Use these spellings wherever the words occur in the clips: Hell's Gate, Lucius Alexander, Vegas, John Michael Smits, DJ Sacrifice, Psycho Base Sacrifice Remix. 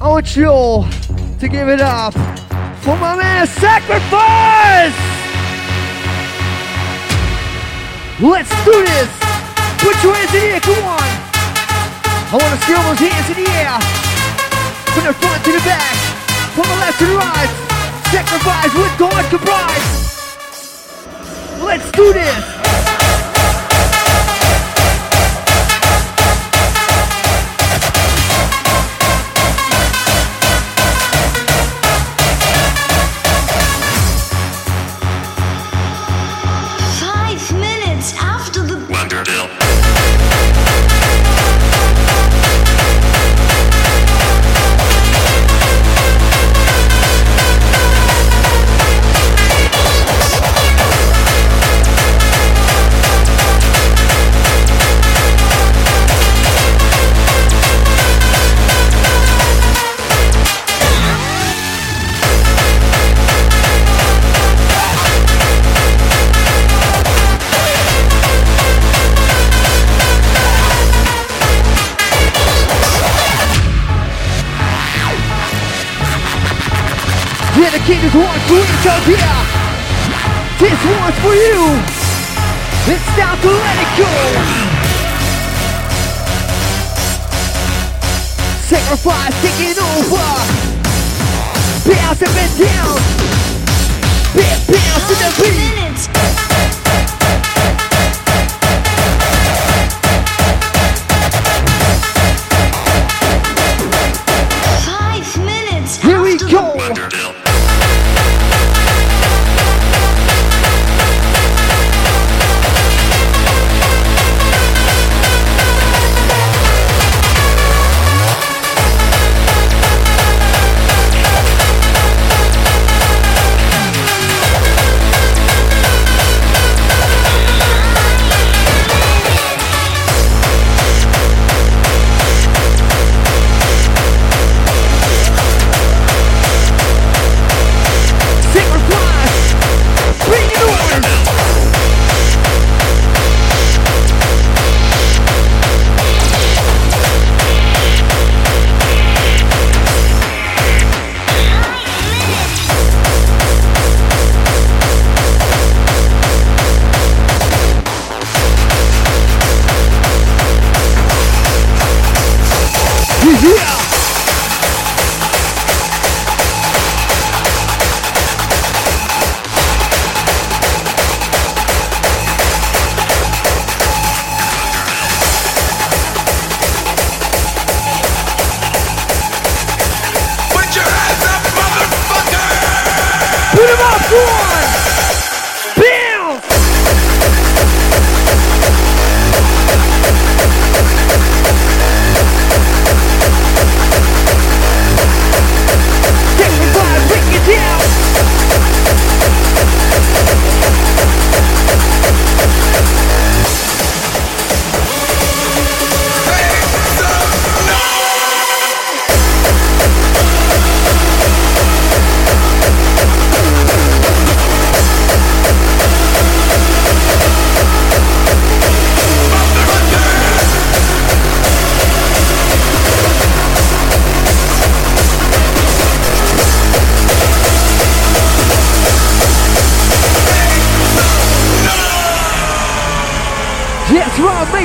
outro to give it up for my man Sacrifice. Let's do this. Put your hands in the air, come on. I want to see all those hands in the air. From the front to the back, from the left to the right. Sacrifice with God comprised. Let's do this. This one's for each of you. This one's for you. It's time to let it go. Sacrifice taking over. Bounce up and down. Big bounce to the beat. Here we go.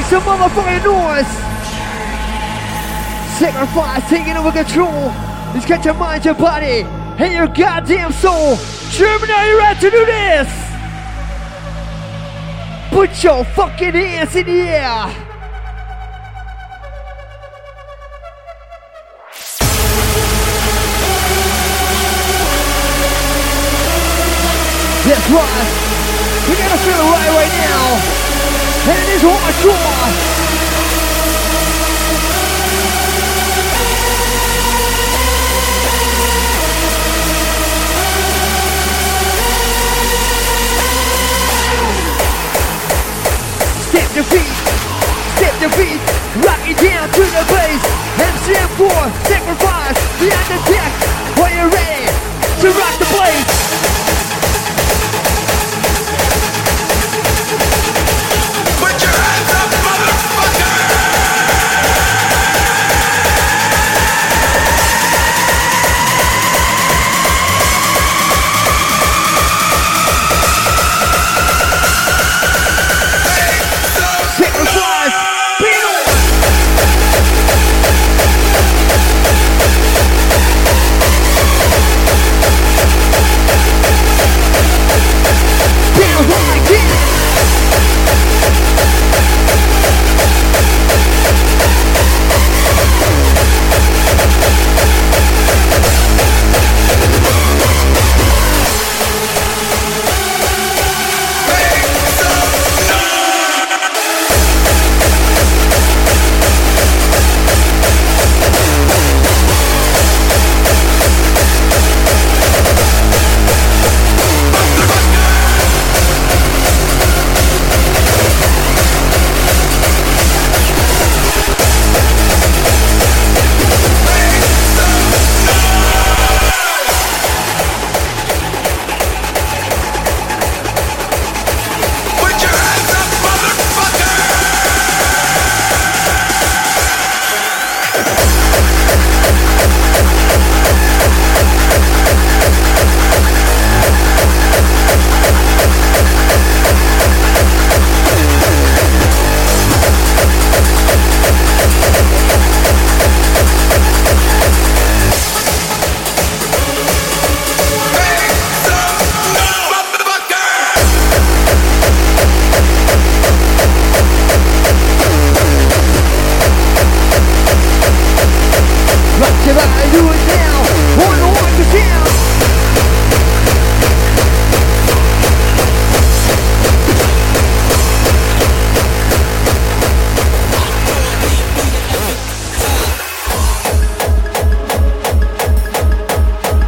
Some motherfucking noise. Sacrifice taking over control. It's got your mind, your body, and your goddamn soul. Germany, are you ready to do this? Put your fucking hands in the air. That's right. We gotta feel it right now. And it is what I thought. Step your feet, rock it down to the bass. MCM4, sacrifice behind the deck. Are you ready to rock the place?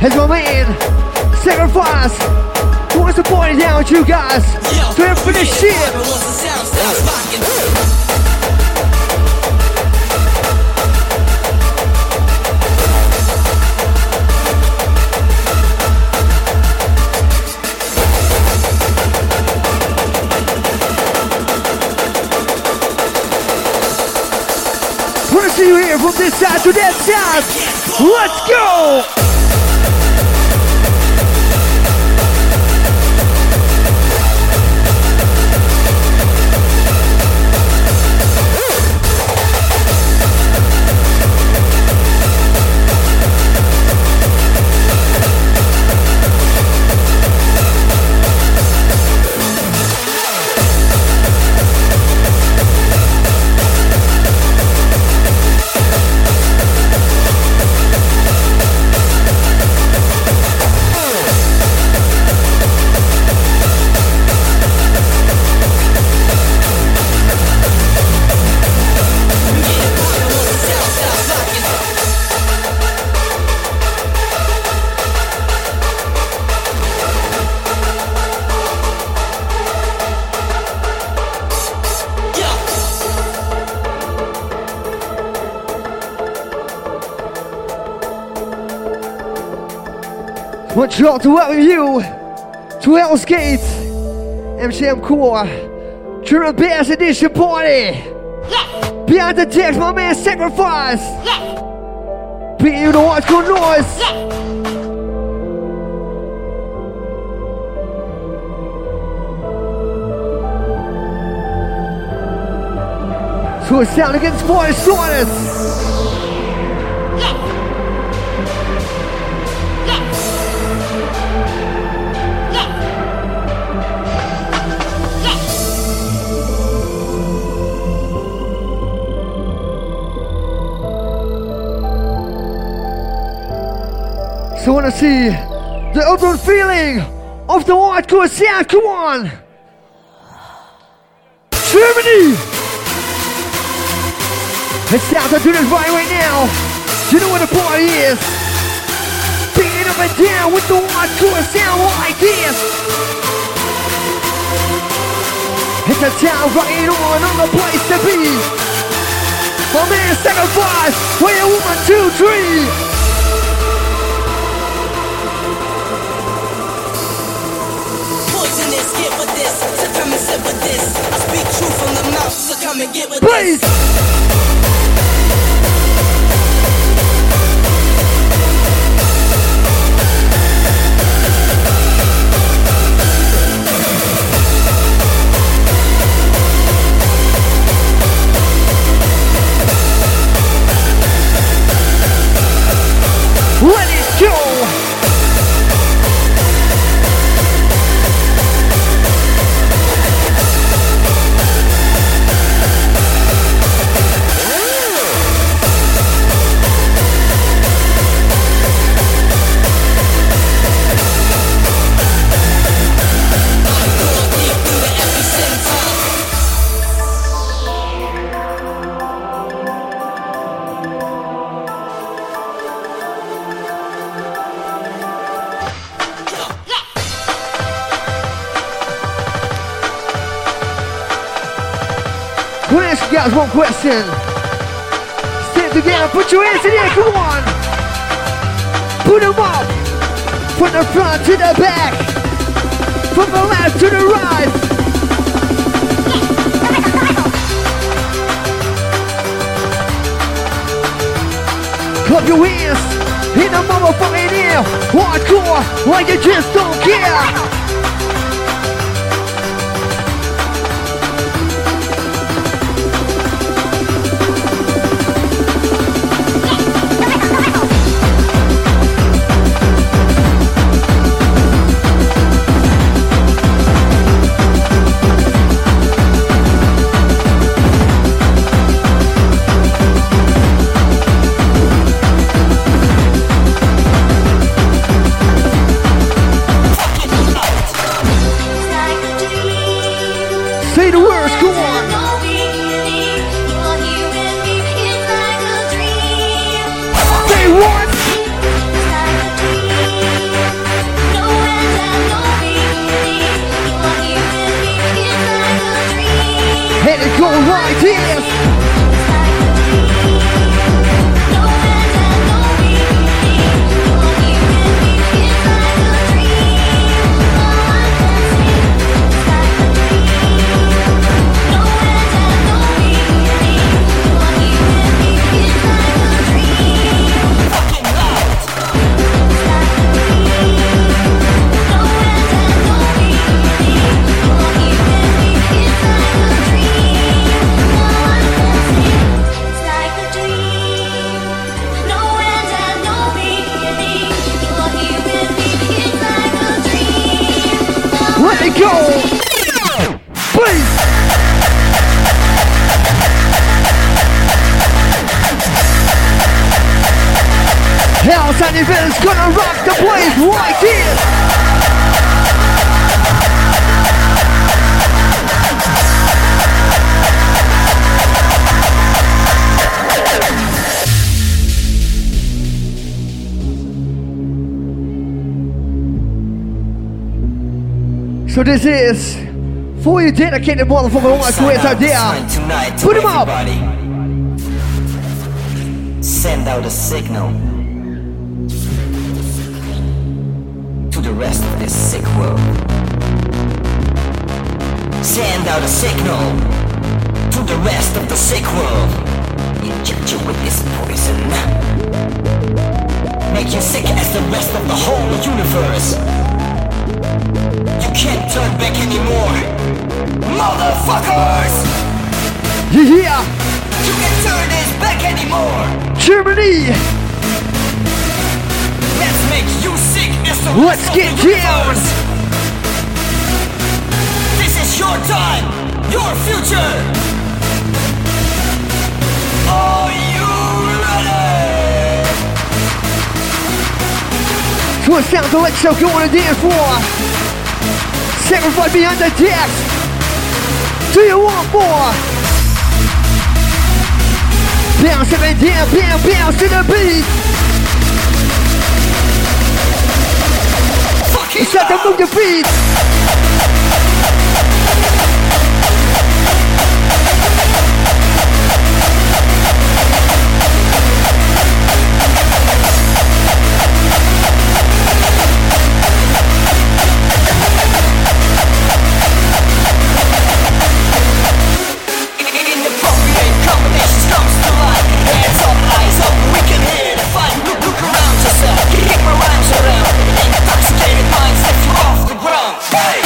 It's my man, Sacrifice. What's the point down with you guys? To him for this shit. We're gonna see you here from this side to that side. Let's go! Much love to welcome you to Hell's Gate, MCM Core, Triple Bass Edition Party. Yeah. Behind the decks, my man Sacrifice. Yeah. Beating you the hardcore noise. Yeah. So it's sound against fire starters. So I wanna see the open feeling of the hardcore sound. Come on! Germany! It's sounds are doing it right now. You know where the party is. Beating up and down with the hardcore sound like this. It's a town right on the place to be. My man Sacrifice, we're 1, 2, 3. Get with this, sit from and sit with this. I speak truth from the mouth, so come and get with this. Let it go! Guys, one question. Stand together, put your hands in here, come on. Put them up. From the front to the back. From the left to the right. Clap your hands in the motherfucking air. Hardcore, like you just don't care. Psycho Base Hell's Gate is gonna rock the place right here. So this is for you dedicated motherfucker, all my great idea. Put him up. Send out a signal to the rest of this sick world. Send out a signal to the rest of the sick world. Inject you with this poison, make you sick as the rest of the whole universe. You can't turn back anymore, motherfuckers. Yeah. You can't turn this back anymore, Germany. You sick as the Let's get down! This is your time, your future. Are you ready? So it sounds like so go on a dance floor. Sacrifice behind the desk. Do you want more? Bounce up and down, bounce, bounce to the beat. It's like I'm on the beat. Inappropriate combinations comes to life. Hands up, eyes up, we can hear the fight. Look around yourself, kick my rhymes around. Intoxicated minds set you off the ground. Hey!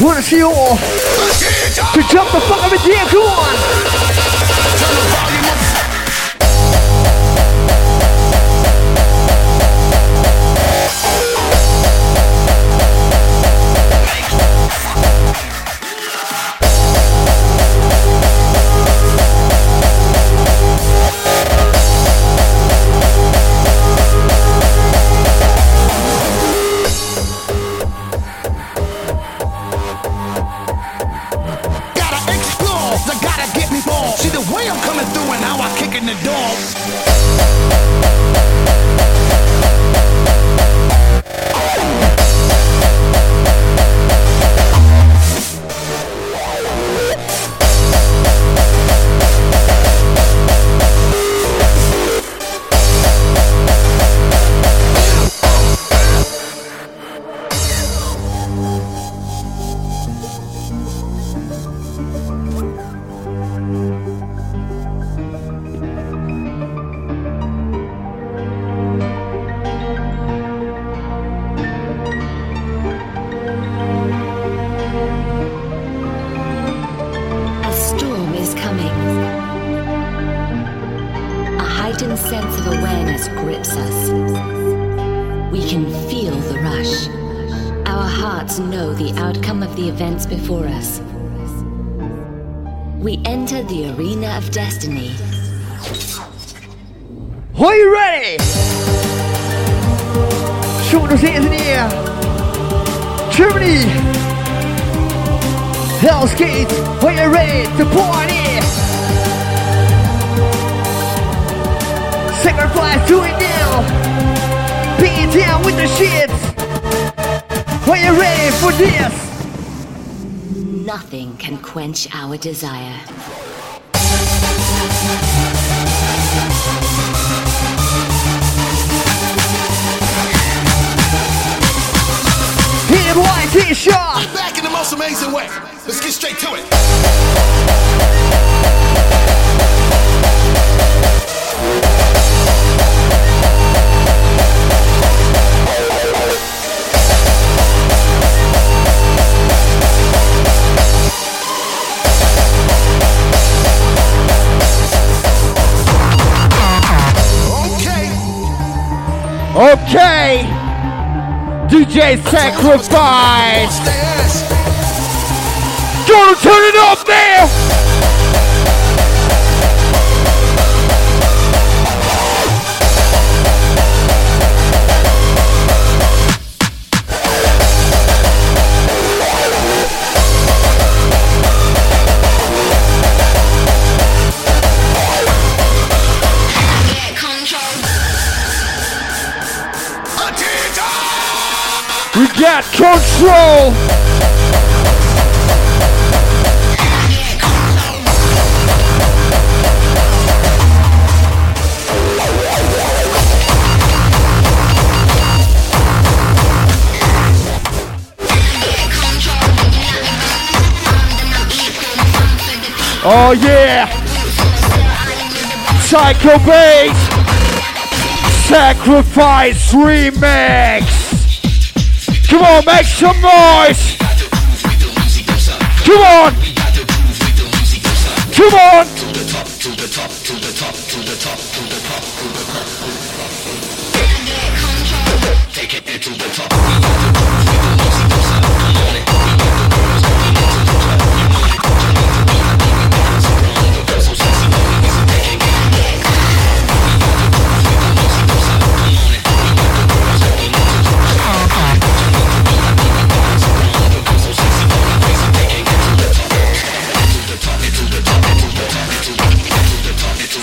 Wanna see you all to jump the fuck up in the air, go on! Hell's Gate, where you ready to party? Sacrifice, do it now. Be down with the shits. Are you ready for this? Nothing can quench our desire. Hit him like this shot. Back in the most amazing way. Let's get straight to it. Okay, DJ Sacrifice. Gonna turn it up now. We got control! Oh yeah! Psycho Base Sacrifice Remix! Come on, make some noise! Come on! Come on!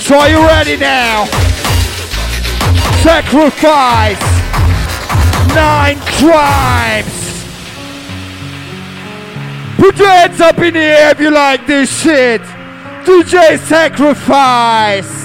So are you ready now? Sacrifice 9 tribes. Put your hands up in the air if you like this shit. DJ Sacrifice.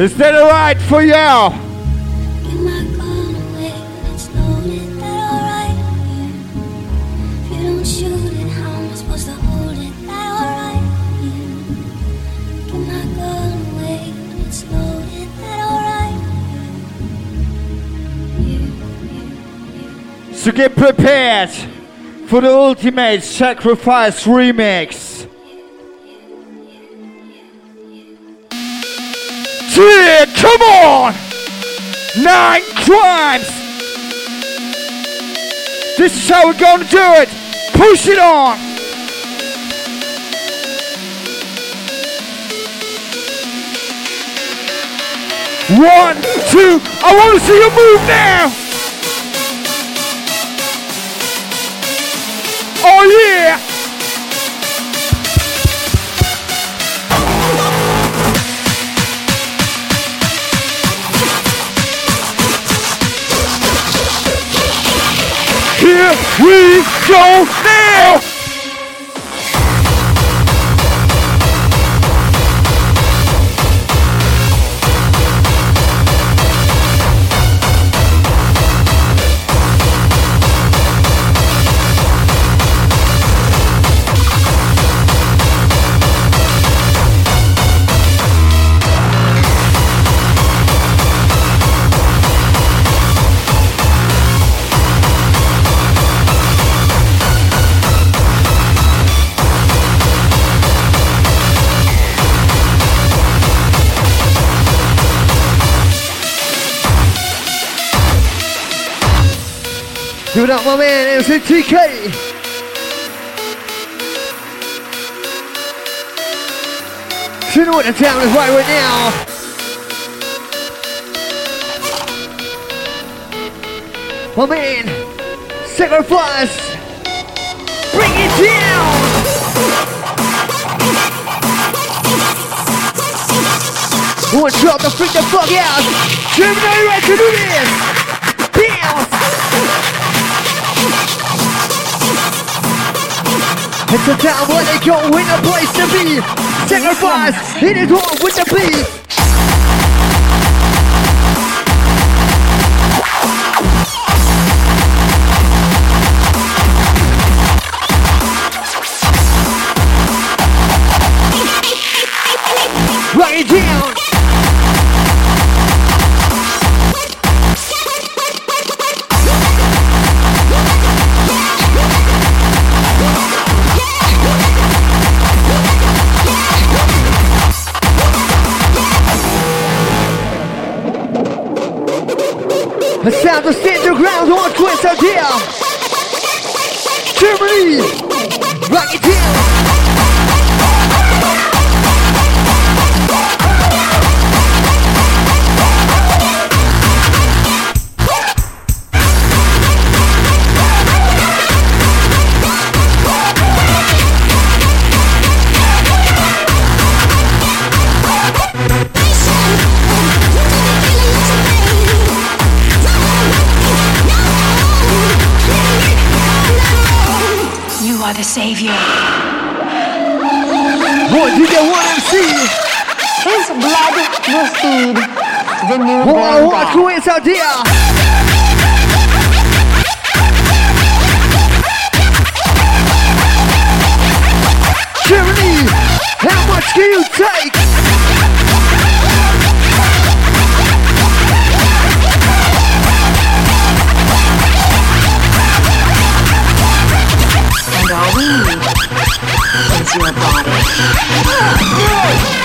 Is that alright for y'all? So get prepared for the ultimate sacrifice remix. Yeah, come on! 9 crimes! This is how we're gonna do it! Push it on! One, two, I wanna see you move now! Oh yeah! Here we go now! Give it up, my man, MC TK. You know what the town is right now. My man, Sacrifice, bring it down. One shot to freak the fuck out. Germany right to do this. Bounce. It's the town where they go in a place to be. Sacrifice, hit it all with the beat. Down. The sound of center ground on twist out here. Germany, rock it down. The savior. Boy, did you want to see? His blood will feed the new world. What a twist idea! Tyranny, how much do you take? It's your body. It is your destiny.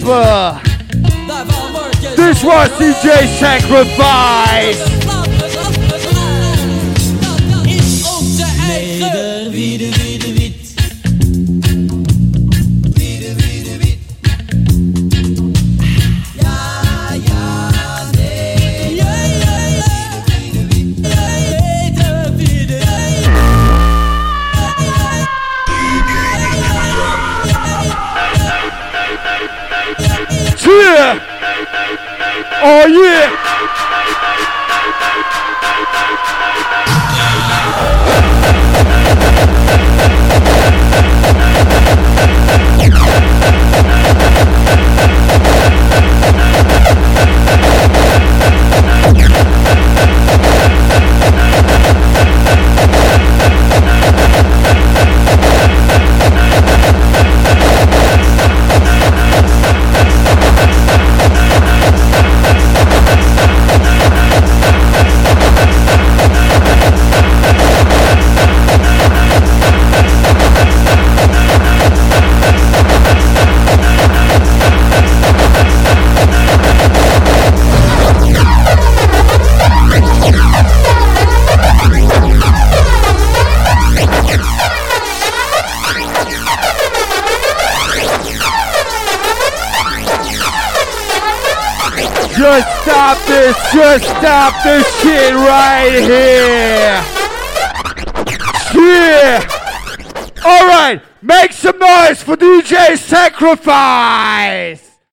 people. This was DJ Sacrifice. Yeah. Oh yeah! Stop this shit right here! Yeah! Alright, make some noise for DJ Sacrifice!